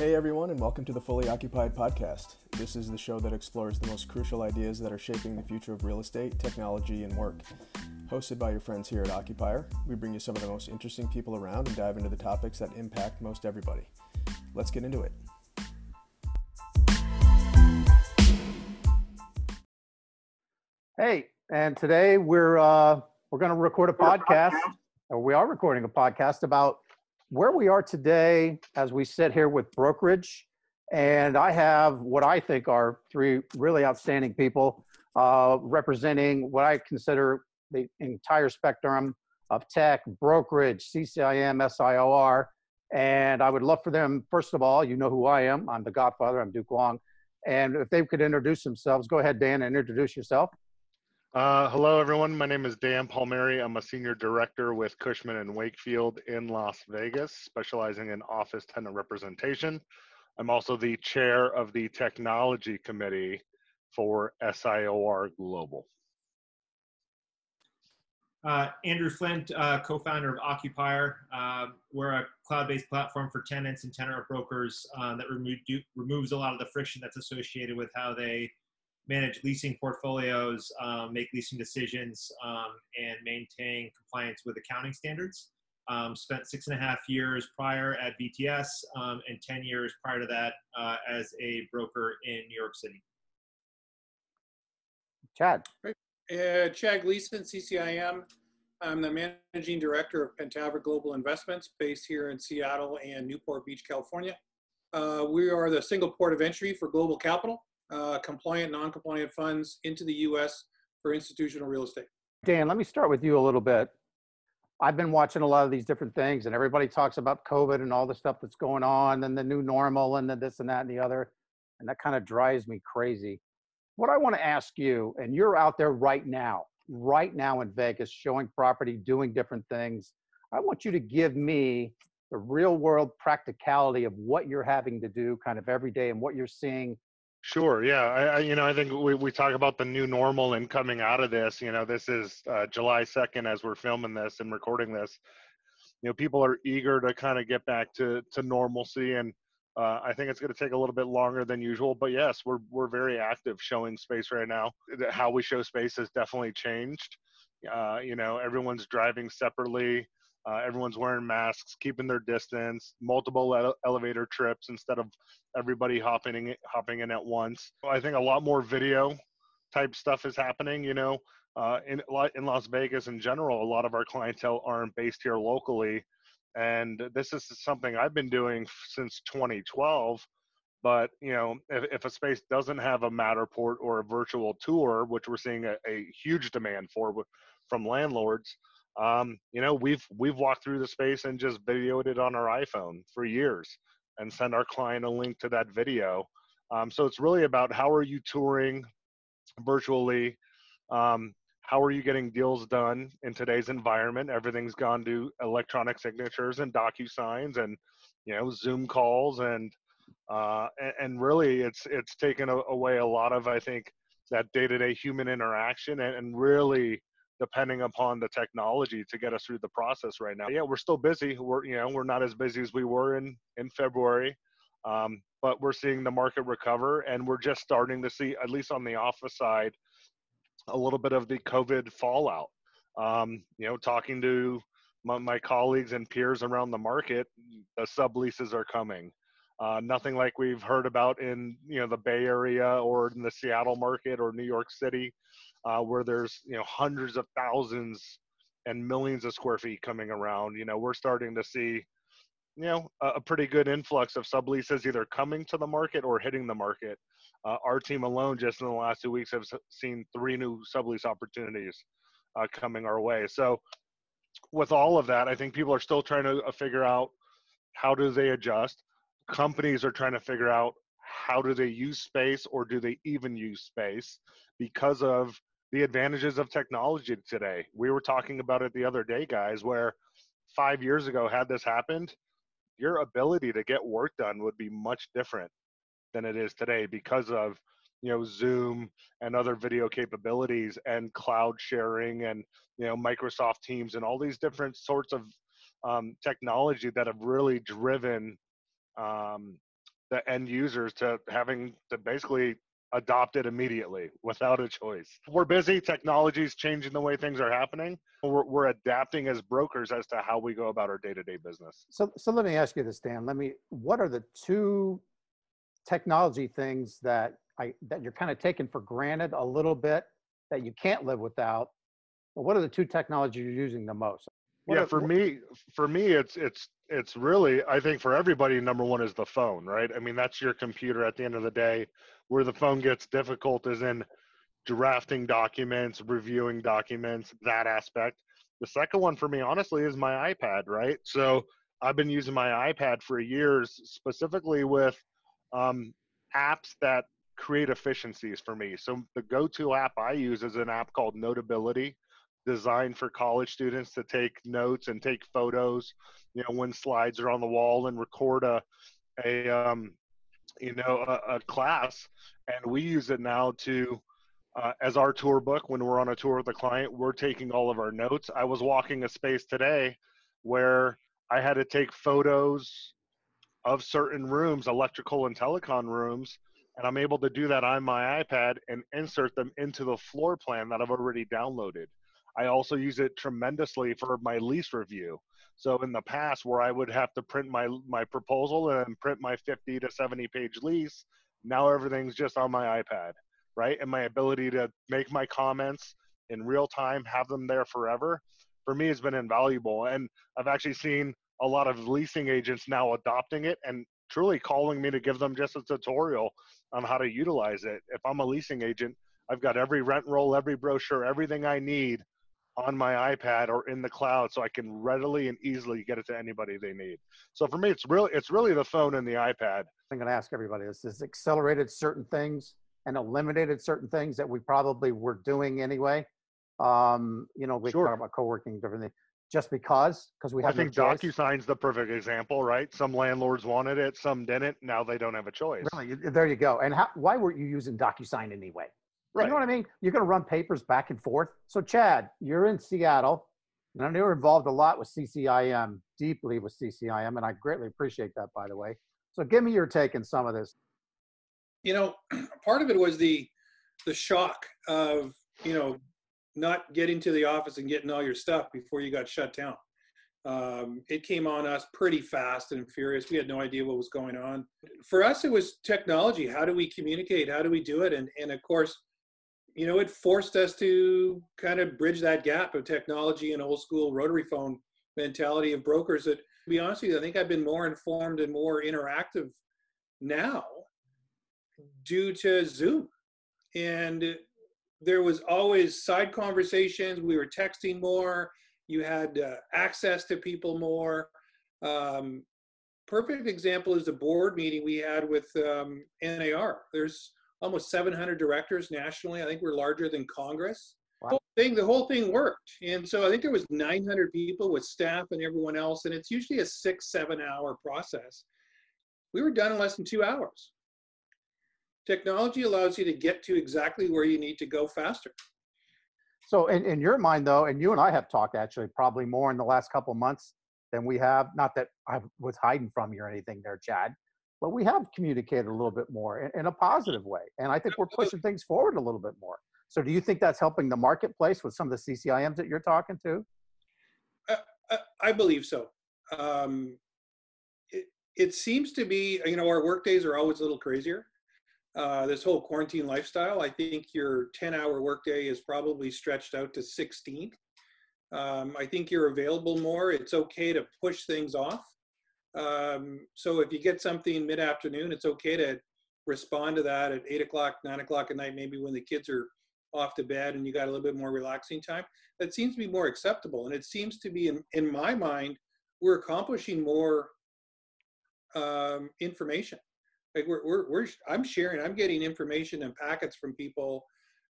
Hey everyone, and welcome to the Fully Occupied podcast. This is the show that explores the most crucial ideas that are shaping the future of real estate, technology, and work. Hosted by your friends here at Occupier, we bring you some of the most interesting people around and dive into the topics that impact most everybody. Let's get into it. Hey, and today we're going to record a podcast. We are recording a podcast about where we are today as we sit here with brokerage. And I have what I think are three really outstanding people representing what I consider the entire spectrum of tech, brokerage, CCIM, SIOR. And I would love for them, first of all, you know who I am. I'm the Godfather. I'm Duke Wong. And if they could introduce themselves, go ahead, Dan, and introduce yourself. Hello, everyone. My name is Dan Palmieri. I'm a senior director with Cushman and Wakefield in Las Vegas, specializing in office tenant representation. I'm also the chair of the technology committee for SIOR Global. Andrew Flint, co-founder of Occupier. We're a cloud-based platform for tenants and tenant brokers that removes a lot of the friction that's associated with how they manage leasing portfolios, make leasing decisions, and maintain compliance with accounting standards. Spent 6.5 years prior at VTS and 10 years prior to that as a broker in New York City. Chad. Chad Gleason, CCIM. I'm the managing director of Pentaver Global Investments based here in Seattle and Newport Beach, California. We are the single port of entry for global capital. Compliant, non-compliant funds into the U.S. for institutional real estate. Dan, let me start with you a little bit. I've been watching a lot of these different things, and everybody talks about COVID and all the stuff that's going on and the new normal and the this and that and the other, and that kind of drives me crazy. What I want to ask you, and you're out there right now in Vegas showing property, doing different things. I want you to give me the real-world practicality of what you're having to do kind of every day and what you're seeing. Sure. Yeah. I think we talk about the new normal and coming out of this, this is July 2nd as we're filming this and recording this, people are eager to kind of get back to normalcy. And I think it's going to take a little bit longer than usual, but yes, we're very active showing space right now. How we show space has definitely changed. Everyone's driving separately. Everyone's wearing masks, keeping their distance, multiple elevator trips instead of everybody hopping in at once. I think a lot more video type stuff is happening, in Las Vegas in general. A lot of our clientele aren't based here locally. And this is something I've been doing since 2012. But, if a space doesn't have a Matterport or a virtual tour, which we're seeing a huge demand for from landlords, we've walked through the space and just videoed it on our iPhone for years and send our client a link to that video. So it's really about how are you touring virtually? How are you getting deals done in today's environment? Everything's gone to electronic signatures and DocuSigns and, Zoom calls and really it's taken away a lot of, I think, that day-to-day human interaction and really depending upon the technology to get us through the process right now. Yeah, we're still busy. We're not as busy as we were in February, but we're seeing the market recover, and we're just starting to see, at least on the office side, a little bit of the COVID fallout. Talking to my colleagues and peers around the market, the subleases are coming. Nothing like we've heard about in the Bay Area or in the Seattle market or New York City, where there's hundreds of thousands and millions of square feet coming around. We're starting to see a pretty good influx of subleases either coming to the market or hitting the market. Our team alone, just in the last 2 weeks, have seen 3 new sublease opportunities coming our way. So with all of that, I think people are still trying to figure out how do they adjust. Companies are trying to figure out how do they use space, or do they even use space, because of the advantages of technology today. We were talking about it the other day, guys, where 5 years ago, had this happened, your ability to get work done would be much different than it is today because of Zoom and other video capabilities and cloud sharing and Microsoft Teams and all these different sorts of technology that have really driven the end users to having to basically adopt it immediately without a choice. We're busy. Technology's changing the way things are happening. We're adapting as brokers as to how we go about our day-to-day business. So let me ask you this, Dan. What are the two technology things that you're kind of taking for granted a little bit that you can't live without? But what are the two technologies you're using the most? For me, it's really, I think for everybody, number one is the phone, right? That's your computer at the end of the day. Where the phone gets difficult is in drafting documents, reviewing documents, that aspect. The second one for me, honestly, is my iPad, right? So I've been using my iPad for years, specifically with apps that create efficiencies for me. So the go-to app I use is an app called Notability, designed for college students to take notes and take photos, when slides are on the wall, and record a class. And we use it now to, as our tour book, when we're on a tour with a client, we're taking all of our notes. I was walking a space today where I had to take photos of certain rooms, electrical and telecom rooms, and I'm able to do that on my iPad and insert them into the floor plan that I've already downloaded. I also use it tremendously for my lease review. So in the past, where I would have to print my proposal and print my 50 to 70 page lease, now everything's just on my iPad, right? And my ability to make my comments in real time, have them there forever, for me has been invaluable. And I've actually seen a lot of leasing agents now adopting it and truly calling me to give them just a tutorial on how to utilize it. If I'm a leasing agent, I've got every rent roll, every brochure, everything I need on my iPad or in the cloud, so I can readily and easily get it to anybody they need. So for me, it's really the phone and the iPad. I'm going to ask everybody this: has accelerated certain things and eliminated certain things that we probably were doing anyway? We talk about co-working, different things. Just because we have. I think DocuSign's the perfect example, right? Some landlords wanted it, some didn't. Now they don't have a choice. Really, there you go. And why weren't you using DocuSign anyway? Right. You know what I mean? You're going to run papers back and forth. So Chad, you're in Seattle, and I know you're involved a lot with CCIM, deeply with CCIM, and I greatly appreciate that, by the way. So give me your take on some of this. Part of it was the shock of, not getting to the office and getting all your stuff before you got shut down. It came on us pretty fast and furious. We had no idea what was going on. For us, it was technology. How do we communicate? How do we do it? And of course, it forced us to kind of bridge that gap of technology and old school rotary phone mentality of brokers that, to be honest with you, I think I've been more informed and more interactive now due to Zoom. And there was always side conversations. We were texting more. You had access to people more. Perfect example is the board meeting we had with NAR. There's almost 700 directors nationally. I think we're larger than Congress. Wow. The whole thing worked. And so I think there was 900 people with staff and everyone else, and it's usually a 6-7 hour process. We were done in less than 2 hours. Technology allows you to get to exactly where you need to go faster. So in your mind, though, and you and I have talked actually probably more in the last couple of months than we have, not that I was hiding from you or anything there, Chad, but we have communicated a little bit more in a positive way. And I think we're pushing things forward a little bit more. So do you think that's helping the marketplace with some of the CCIMs that you're talking to? I believe so. It seems to be, our work days are always a little crazier. This whole quarantine lifestyle, I think your 10-hour workday is probably stretched out to 16. I think you're available more. It's okay to push things off. So if you get something mid-afternoon, it's okay to respond to that at 8 o'clock, 9 o'clock at night, maybe when the kids are off to bed and you got a little bit more relaxing time. That seems to be more acceptable. And it seems to be, in my mind, we're accomplishing more information. Like I'm getting information and packets from people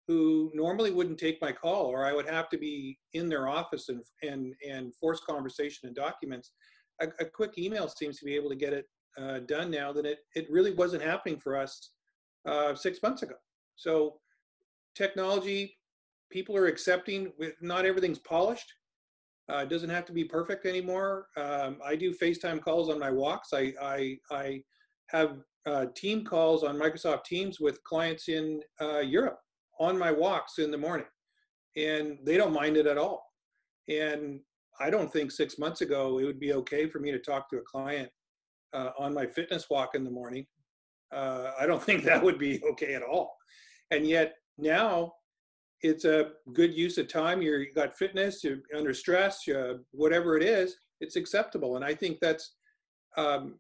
who normally wouldn't take my call, or I would have to be in their office and force conversation and documents. A quick email seems to be able to get it done now that it really wasn't happening for us 6 months ago. So technology, people are accepting. Not everything's polished. It doesn't have to be perfect anymore. I do FaceTime calls on my walks. I have team calls on Microsoft Teams with clients in Europe on my walks in the morning, and they don't mind it at all. And I don't think 6 months ago it would be okay for me to talk to a client on my fitness walk in the morning. I don't think that would be okay at all. And yet now it's a good use of time. You've got fitness, you're under stress, whatever it is, it's acceptable. And I think that's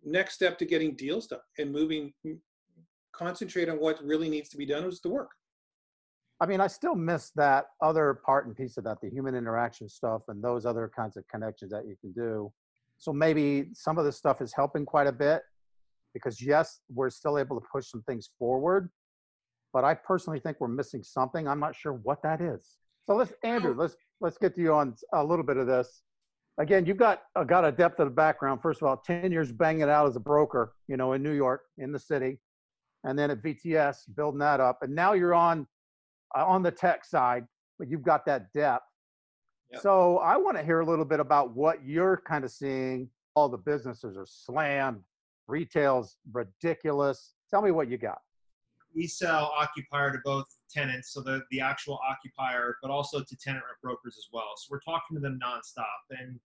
next step to getting deals done and moving, concentrate on what really needs to be done, is the work. I mean, I still miss that other part and piece of that, the human interaction stuff and those other kinds of connections that you can do. So maybe some of this stuff is helping quite a bit, because yes, we're still able to push some things forward, but I personally think we're missing something. I'm not sure what that is. So let's, Andrew, let's get to you on a little bit of this. Again, you've got a depth of the background. First of all, 10 years banging it out as a broker, you know, in New York, in the city, and then at VTS, building that up. And now you're on the tech side, but you've got that depth. Yep. So I want to hear a little bit about what you're kind of seeing. All the businesses are slammed. Retail's ridiculous. Tell me what you got. We sell Occupier to both tenants, so the actual occupier, but also to tenant rep brokers as well. So we're talking to them nonstop. And,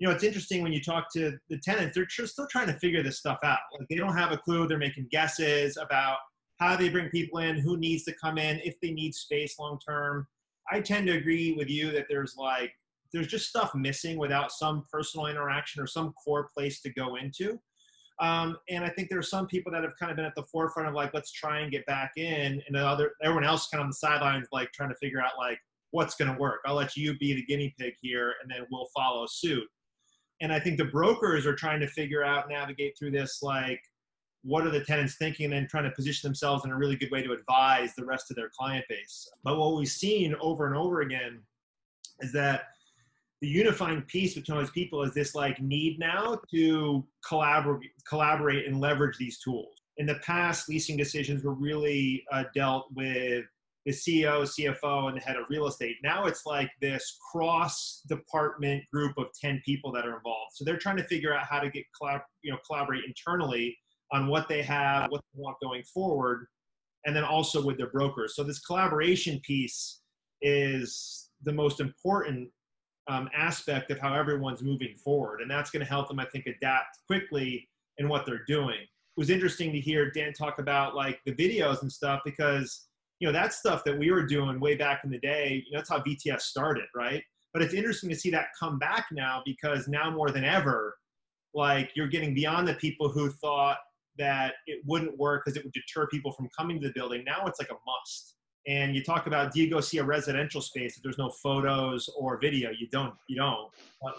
you know, it's interesting when you talk to the tenants, they're still trying to figure this stuff out. Like, they don't have a clue. They're making guesses about how they bring people in, who needs to come in, if they need space long-term. I tend to agree with you that there's just stuff missing without some personal interaction or some core place to go into. And I think there are some people that have kind of been at the forefront of like, let's try and get back in, and everyone else kind of on the sidelines, like trying to figure out like, what's going to work. I'll let you be the guinea pig here, and then we'll follow suit. And I think the brokers are trying to figure out, navigate through this, like, what are the tenants thinking, and then trying to position themselves in a really good way to advise the rest of their client base. But what we've seen over and over again is that the unifying piece between those people is this like need now to collaborate and leverage these tools. In the past, leasing decisions were really dealt with the CEO, CFO, and the head of real estate. Now it's like this cross-department group of 10 people that are involved. So they're trying to figure out how to get collaborate internally on what they have, what they want going forward, and then also with their brokers. So this collaboration piece is the most important aspect of how everyone's moving forward. And that's going to help them, I think, adapt quickly in what they're doing. It was interesting to hear Dan talk about like the videos and stuff, because, you know, that's stuff that we were doing way back in the day. You know, that's how VTS started, right? But it's interesting to see that come back now, because now more than ever, like, you're getting beyond the people who thought that it wouldn't work because it would deter people from coming to the building. Now it's like a must. And you talk about, do you go see a residential space if there's no photos or video? You don't.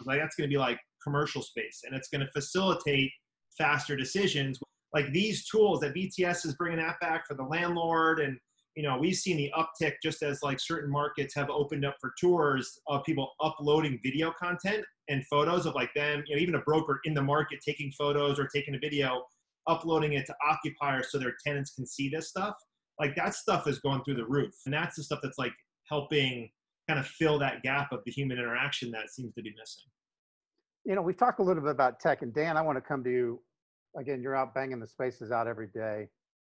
Like, that's going to be like commercial space, and it's going to facilitate faster decisions. Like, these tools that VTS is bringing that back for the landlord. And, you know, we've seen the uptick just as like certain markets have opened up for tours of people uploading video content and photos of like them, you know, even a broker in the market taking photos or taking a video, uploading it to occupiers so their tenants can see this stuff. Like, that stuff is going through the roof. And that's the stuff that's like helping kind of fill that gap of the human interaction that seems to be missing. You know, we've talked a little bit about tech, and Dan, I want to come to you. Again, you're out banging the spaces out every day.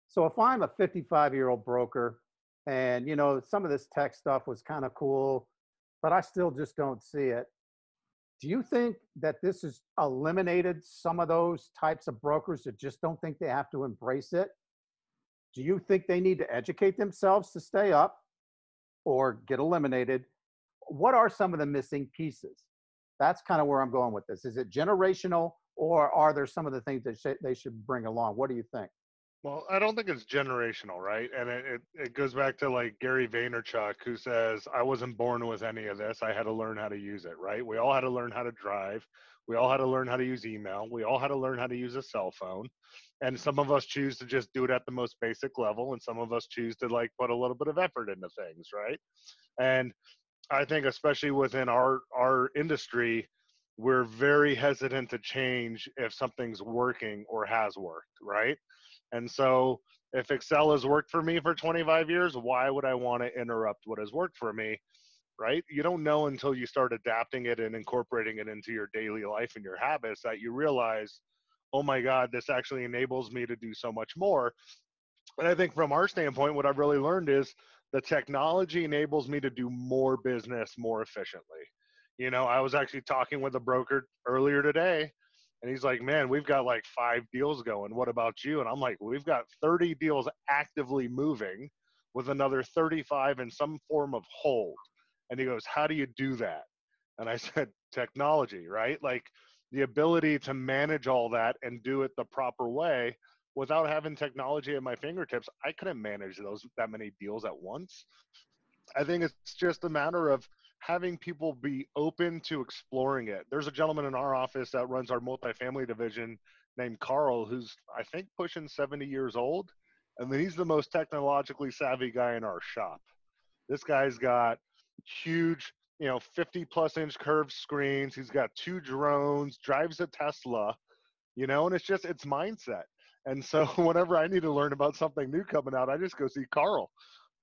So if I'm a 55-year-old broker and, you know, some of this tech stuff was kind of cool, but I still just don't see it. Do you think that this has eliminated some of those types of brokers that just don't think they have to embrace it? Do you think they need to educate themselves to stay up or get eliminated? What are some of the missing pieces? That's kind of where I'm going with this. Is it generational, or are there some of the things that they should bring along? What do you think? Well, I don't think it's generational, right? And it goes back to like Gary Vaynerchuk, who says, I wasn't born with any of this. I had to learn how to use it, right? We all had to learn how to drive. We all had to learn how to use email. We all had to learn how to use a cell phone. And some of us choose to just do it at the most basic level. And some of us choose to like put a little bit of effort into things, right? And I think especially within our industry, we're very hesitant to change if something's working or has worked, right? And so if Excel has worked for me for 25 years, why would I want to interrupt what has worked for me? Right? You don't know until you start adapting it and incorporating it into your daily life and your habits that you realize, oh my God, this actually enables me to do so much more. And I think from our standpoint, what I've really learned is the technology enables me to do more business more efficiently. You know, I was actually talking with a broker earlier today, and he's like, man, we've got like 5 deals going. What about you? And I'm like, we've got 30 deals actively moving with another 35 in some form of hold. And he goes, how do you do that? And I said, technology, right? Like the ability to manage all that and do it the proper way. Without having technology at my fingertips, I couldn't manage that many deals at once. I think it's just a matter of having people be open to exploring it. There's a gentleman in our office that runs our multifamily division named Carl, who's I think pushing 70 years old. And then he's the most technologically savvy guy in our shop. This guy's got huge, you know, 50-plus-inch curved screens. He's got 2 drones, drives a Tesla, you know, and it's just, it's mindset. And so whenever I need to learn about something new coming out, I just go see Carl.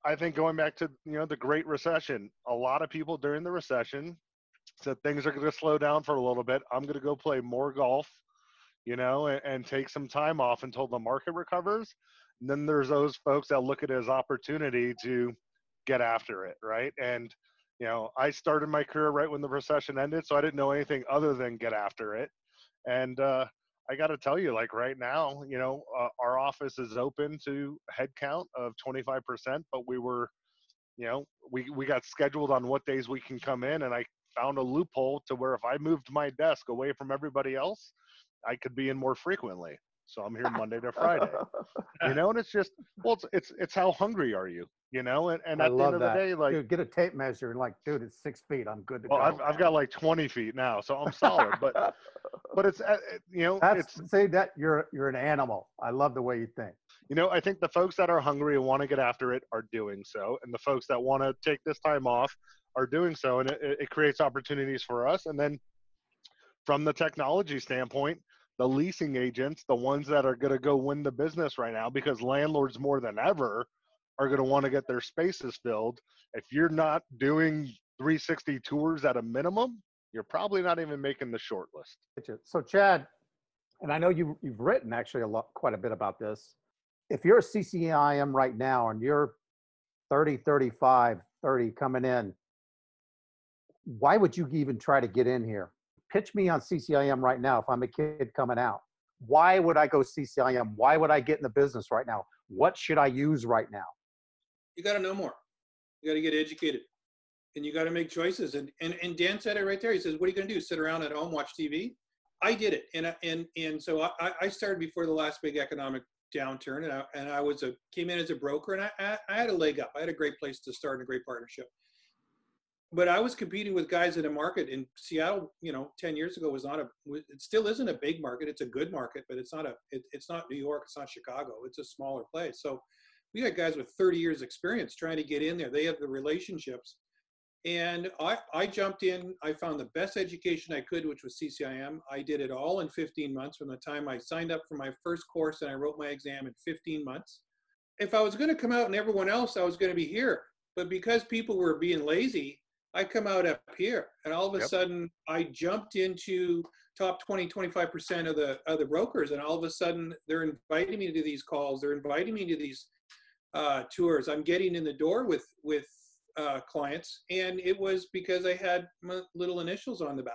I think going back to, you know, the Great Recession, a lot of people during the recession said things are going to slow down for a little bit. I'm going to go play more golf, you know, and take some time off until the market recovers. And then there's those folks that look at it as opportunity to get after it, right? And, you know, I started my career right when the recession ended, so I didn't know anything other than get after it. And, I got to tell you, like right now, you know, our office is open to headcount of 25%, but we were, you know, we got scheduled on what days we can come in, and I found a loophole to where if I moved my desk away from everybody else, I could be in more frequently. So I'm here Monday to Friday, you know, and it's just, well, it's how hungry are you, you know, and at the end of the day, like, dude, get a tape measure and like, dude, it's 6 feet. I'm good to go. I've got like 20 feet now, so I'm solid, but it's, you know, say that you're an animal. I love the way you think. You know, I think the folks that are hungry and want to get after it are doing so. And the folks that want to take this time off are doing so. And it creates opportunities for us. And then from the technology standpoint, the leasing agents, the ones that are going to go win the business right now, because landlords more than ever are going to want to get their spaces filled. If you're not doing 360 tours at a minimum, you're probably not even making the short list. So Chad, and I know you've written actually quite a bit about this. If you're a CCIM right now and you're 30, 35, 30 coming in, why would you even try to get in here? Pitch me on CCIM right now if I'm a kid coming out. Why would I go CCIM? Why would I get in the business right now? What should I use right now? You got to know more. You got to get educated. And you got to make choices. And Dan said it right there. He says, what are you going to do? Sit around at home, watch TV? I did it. And so I started before the last big economic downturn. And I came in as a broker. And I had a leg up. I had a great place to start and a great partnership. But I was competing with guys in a market in Seattle, you know, 10 years ago was not a, it still isn't a big market. It's a good market, but it's not New York. It's not Chicago. It's a smaller place. So we got guys with 30 years experience trying to get in there. They have the relationships. And I jumped in. I found the best education I could, which was CCIM. I did it all in 15 months from the time I signed up for my first course and I wrote my exam in 15 months. If I was going to come out and everyone else, I was going to be here. But because people were being lazy, I come out up here, and all of a sudden I jumped into top 20, 25% of the brokers, and all of a sudden they're inviting me to these calls. They're inviting me to these tours. I'm getting in the door with clients, and it was because I had my little initials on the back.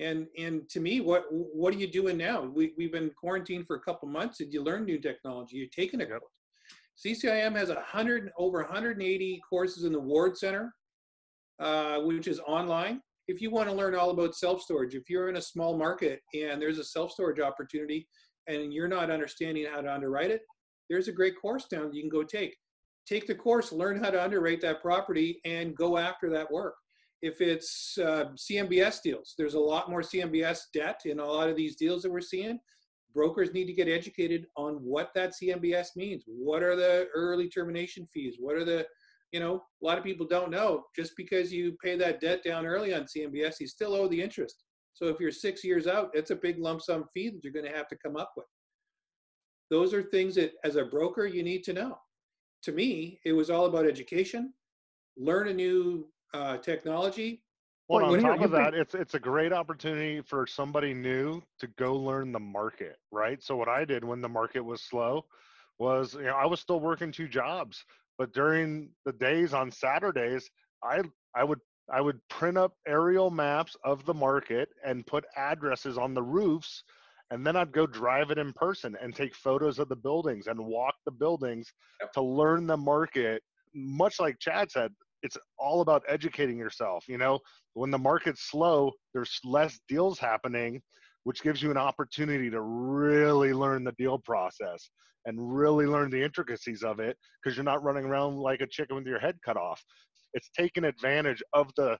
And to me, what are you doing now? We've been quarantined for a couple months, and you learn new technology. You're taking a course. CCIM has over 180 courses in the Ward Center. Which is online. If you want to learn all about self-storage, if you're in a small market and there's a self-storage opportunity and you're not understanding how to underwrite it, there's a great course down that you can go take. Take the course, learn how to underwrite that property, and go after that work. If it's CMBS deals, there's a lot more CMBS debt in a lot of these deals that we're seeing. Brokers need to get educated on what that CMBS means. What are the early termination fees? What are the, you know, a lot of people don't know, just because you pay that debt down early on CMBS, you still owe the interest. So if you're 6 years out, it's a big lump sum fee that you're going to have to come up with. Those are things that as a broker, you need to know. To me, it was all about education, learn a new technology, Well, on top of that, it's a great opportunity for somebody new to go learn the market, right? So what I did when the market was slow was, you know, I was still working 2 jobs, but during the days on Saturdays, I would print up aerial maps of the market and put addresses on the roofs, and then I'd go drive it in person and take photos of the buildings and walk the buildings to learn the market. Much like Chad said, it's all about educating yourself. You know, when the market's slow, there's less deals happening, which gives you an opportunity to really learn the deal process and really learn the intricacies of it, because you're not running around like a chicken with your head cut off. It's taking advantage of the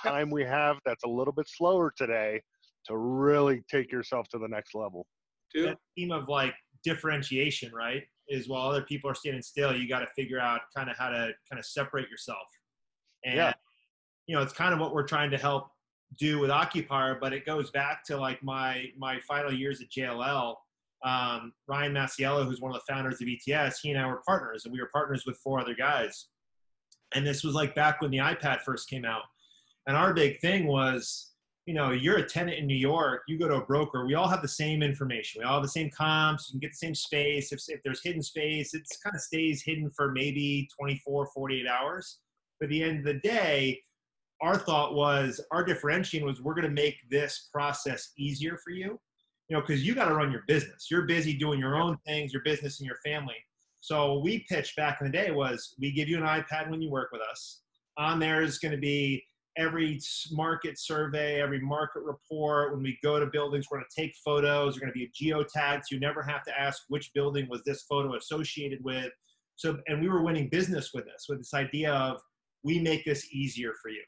time we have that's a little bit slower today to really take yourself to the next level. That theme of like differentiation, right, is while other people are standing still, you got to figure out kind of how to kind of separate yourself. And, you know, it's kind of what we're trying to help do with Occupier, but it goes back to like my final years at JLL. Ryan Massiello, who's one of the founders of ETS, he and I were partners, and we were partners with 4 other guys. And this was like back when the iPad first came out. And our big thing was, you know, you're a tenant in New York, you go to a broker, we all have the same information. We all have the same comps, you can get the same space. If there's hidden space, it kind of stays hidden for maybe 24, 48 hours. But at the end of the day, our thought was, our differentiation was, we're going to make this process easier for you, you know, because you got to run your business. You're busy doing your own things, your business and your family. So we pitched back in the day was, we give you an iPad when you work with us. On there is going to be every market survey, every market report. When we go to buildings, we're going to take photos. They're going to be geotagged, so you never have to ask which building was this photo associated with. So, and we were winning business with this, idea of, we make this easier for you.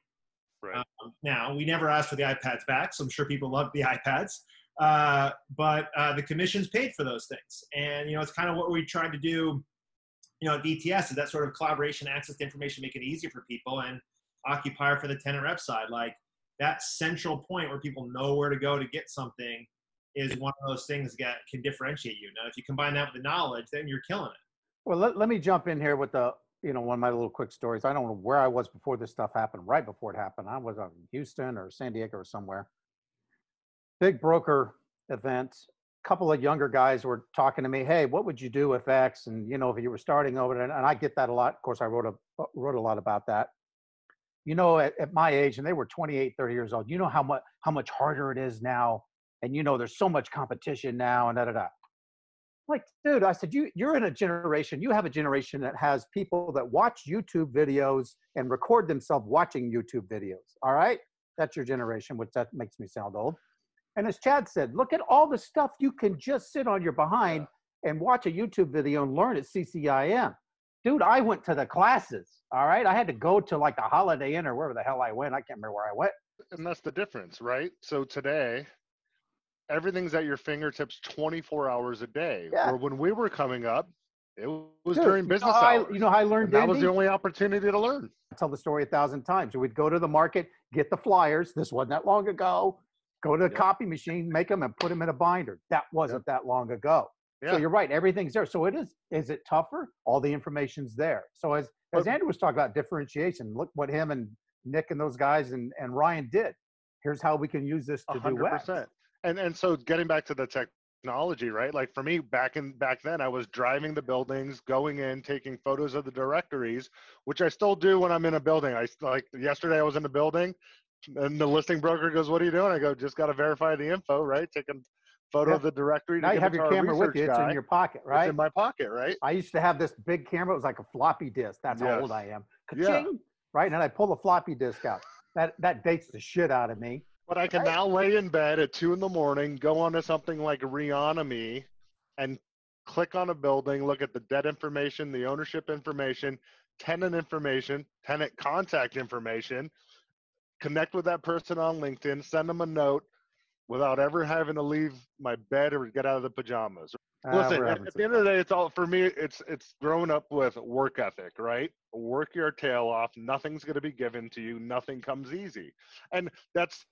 Right. Now, we never asked for the iPads back, so I'm sure people love the iPads. But the commission's paid for those things. And, you know, it's kind of what we tried to do, you know, at VTS, is that sort of collaboration, access to information, make it easier for people. And Occupier, for the tenant rep side, like that central point where people know where to go to get something, is one of those things that can differentiate you. Now, if you combine that with the knowledge, then you're killing it. Well, let me jump in here with the, you know, one of my little quick stories. I don't know where I was before this stuff happened, right before it happened. I was in Houston or San Diego or somewhere. Big broker event. A couple of younger guys were talking to me, hey, what would you do if X? And, you know, if you were starting over, and I get that a lot. Of course, I wrote a lot about that. You know, at my age, and they were 28, 30 years old, you know how much harder it is now. And, you know, there's so much competition now and da-da-da. Like, dude, I said, you're in a generation, you have a generation that has people that watch YouTube videos and record themselves watching YouTube videos, all right? That's your generation, which that makes me sound old. And as Chad said, look at all the stuff you can just sit on your behind and watch a YouTube video and learn at CCIM. Dude, I went to the classes, all right? I had to go to like the Holiday Inn or wherever the hell I went. I can't remember where I went. And that's the difference, right? So today, everything's at your fingertips 24 hours a day. Yeah. Where when we were coming up, it was during business hours. You know how I learned that? That was the only opportunity to learn. I tell the story 1,000 times. We'd go to the market, get the flyers. This wasn't that long ago. Go to the copy machine, make them, and put them in a binder. That wasn't that long ago. Yeah. So you're right. Everything's there. So it is it tougher? All the information's there. So as Andrew was talking about differentiation, look what him and Nick and those guys and Ryan did. Here's how we can use this to 100%. Do X. And so getting back to the technology, right? Like for me, back then, I was driving the buildings, going in, taking photos of the directories, which I still do when I'm in a building. Like yesterday, I was in the building, and the listing broker goes, "What are you doing?" I go, "Just got to verify the info, right? Taking photo of the directory." Now you have your camera with you. It's in your pocket, right? It's in my pocket, right? I used to have this big camera. It was like a floppy disk. That's how old I am. Ka-ching, right? And I pull the floppy disk out. That dates the shit out of me. But I can now lay in bed at 2 in the morning, go onto something like Reonomy and click on a building, look at the debt information, the ownership information, tenant contact information, connect with that person on LinkedIn, send them a note without ever having to leave my bed or get out of the pajamas. Listen, at the end of the day, it's all, for me, it's grown up with work ethic, right? Work your tail off. Nothing's going to be given to you. Nothing comes easy. And that's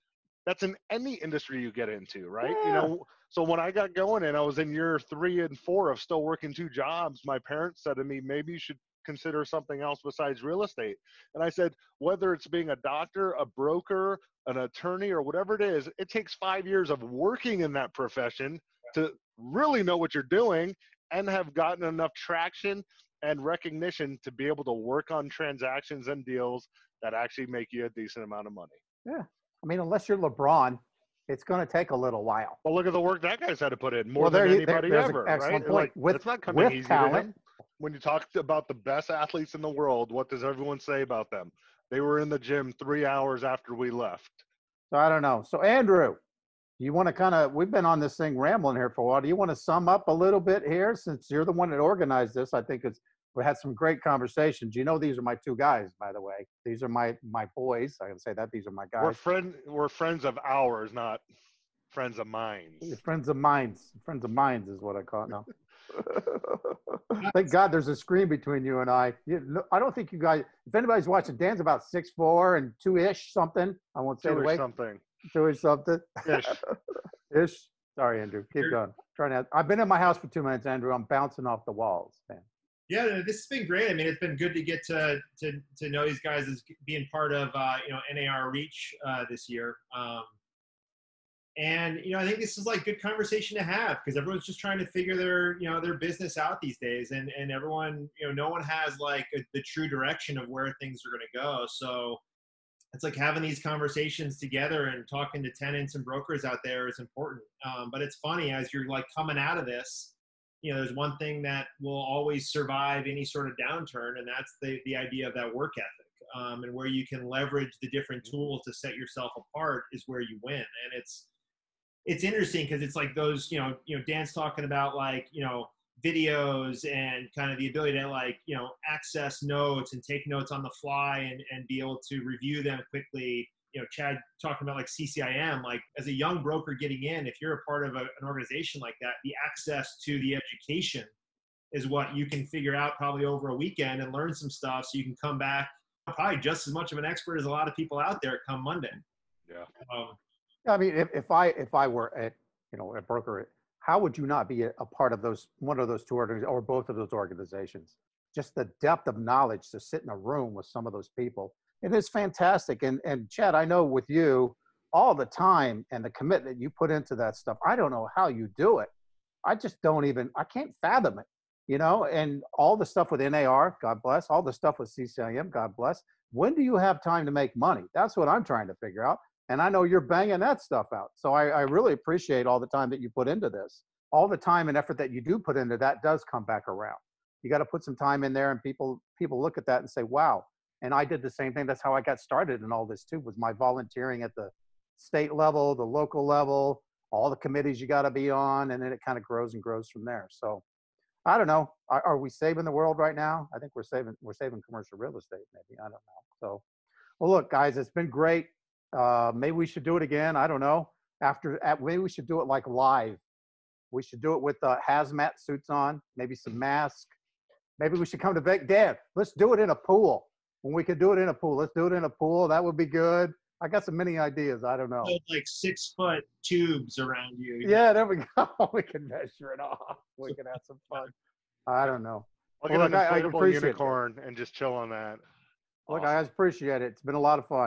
in any industry you get into, right? Yeah. You know, so when I got going and I was in year 3 and 4 of still working 2 jobs, my parents said to me, maybe you should consider something else besides real estate? And I said, whether it's being a doctor, a broker, an attorney, or whatever it is, it takes 5 years of working in that profession to really know what you're doing and have gotten enough traction and recognition to be able to work on transactions and deals that actually make you a decent amount of money. Yeah. I mean, unless you're LeBron, it's going to take a little while. Well, look at the work that guy's had to put in, more than anybody ever, right? Like, it's not coming easy to him. When you talk about the best athletes in the world, what does everyone say about them? They were in the gym 3 hours after we left. So I don't know. So Andrew, you want to kind of, we've been on this thing rambling here for a while. Do you want to sum up a little bit here, since you're the one that organized this? I think it's, we had some great conversations. You know, these are my two guys, by the way. These are my boys. I can say that. These are my guys. We're friends of ours, not friends of mine. Friends of mine. Friends of mine is what I call it now. Thank God there's a screen between you and I. I don't think you guys, if anybody's watching, Dan's about 6'4" and 2-ish something. I won't say the weight. Two-ish something. Ish. Sorry, Andrew. Keep going. I've been in my house for 2 minutes, Andrew. I'm bouncing off the walls, man. Yeah, this has been great. I mean, it's been good to get to know these guys as being part of NAR Reach this year, and I think this is like good conversation to have, because everyone's just trying to figure their business out these days, and everyone no one has like the true direction of where things are going to go. So it's like having these conversations together and talking to tenants and brokers out there is important. But it's funny, as you're like coming out of this, there's one thing that will always survive any sort of downturn, and that's the idea of that work ethic. And where you can leverage the different tools to set yourself apart is where you win. And it's interesting, because it's like those, Dan's talking about like, videos and kind of the ability to like, access notes and take notes on the fly and be able to review them quickly. Chad talking about like CCIM, like as a young broker getting in, if you're a part of an organization like that, the access to the education is what you can figure out probably over a weekend and learn some stuff, so you can come back probably just as much of an expert as a lot of people out there come Monday. Yeah. I mean, if I were at, a broker, how would you not be a part of one of those two organizations or both of those organizations? Just the depth of knowledge to sit in a room with some of those people. It is fantastic. And Chad, I know with you, all the time and the commitment you put into that stuff, I don't know how you do it. I just don't even, I can't fathom it, and all the stuff with NAR, God bless, all the stuff with CCIM, God bless. When do you have time to make money? That's what I'm trying to figure out. And I know you're banging that stuff out. So I really appreciate all the time that you put into this. All the time and effort that you do put into that does come back around. You got to put some time in there, and people look at that and say, wow. And I did the same thing. That's how I got started in all this too, was my volunteering at the state level, the local level, all the committees you got to be on. And then it kind of grows and grows from there. So I don't know. Are we saving the world right now? I think we're saving commercial real estate, maybe. I don't know. So, well, look, guys, it's been great. Maybe we should do it again. I don't know. Maybe we should do it like live. We should do it with hazmat suits on, maybe some masks. Maybe we should come to Vegas. Dan, let's do it in a pool. When we could do it in a pool, let's do it in a pool. That would be good. I got so many ideas. I don't know. Like 6-foot tubes around you. Yeah, there we go. We can measure it off. We can have some fun. I don't know. Look, I appreciate it. And just chill on that. Look, awesome. I appreciate it. It's been a lot of fun.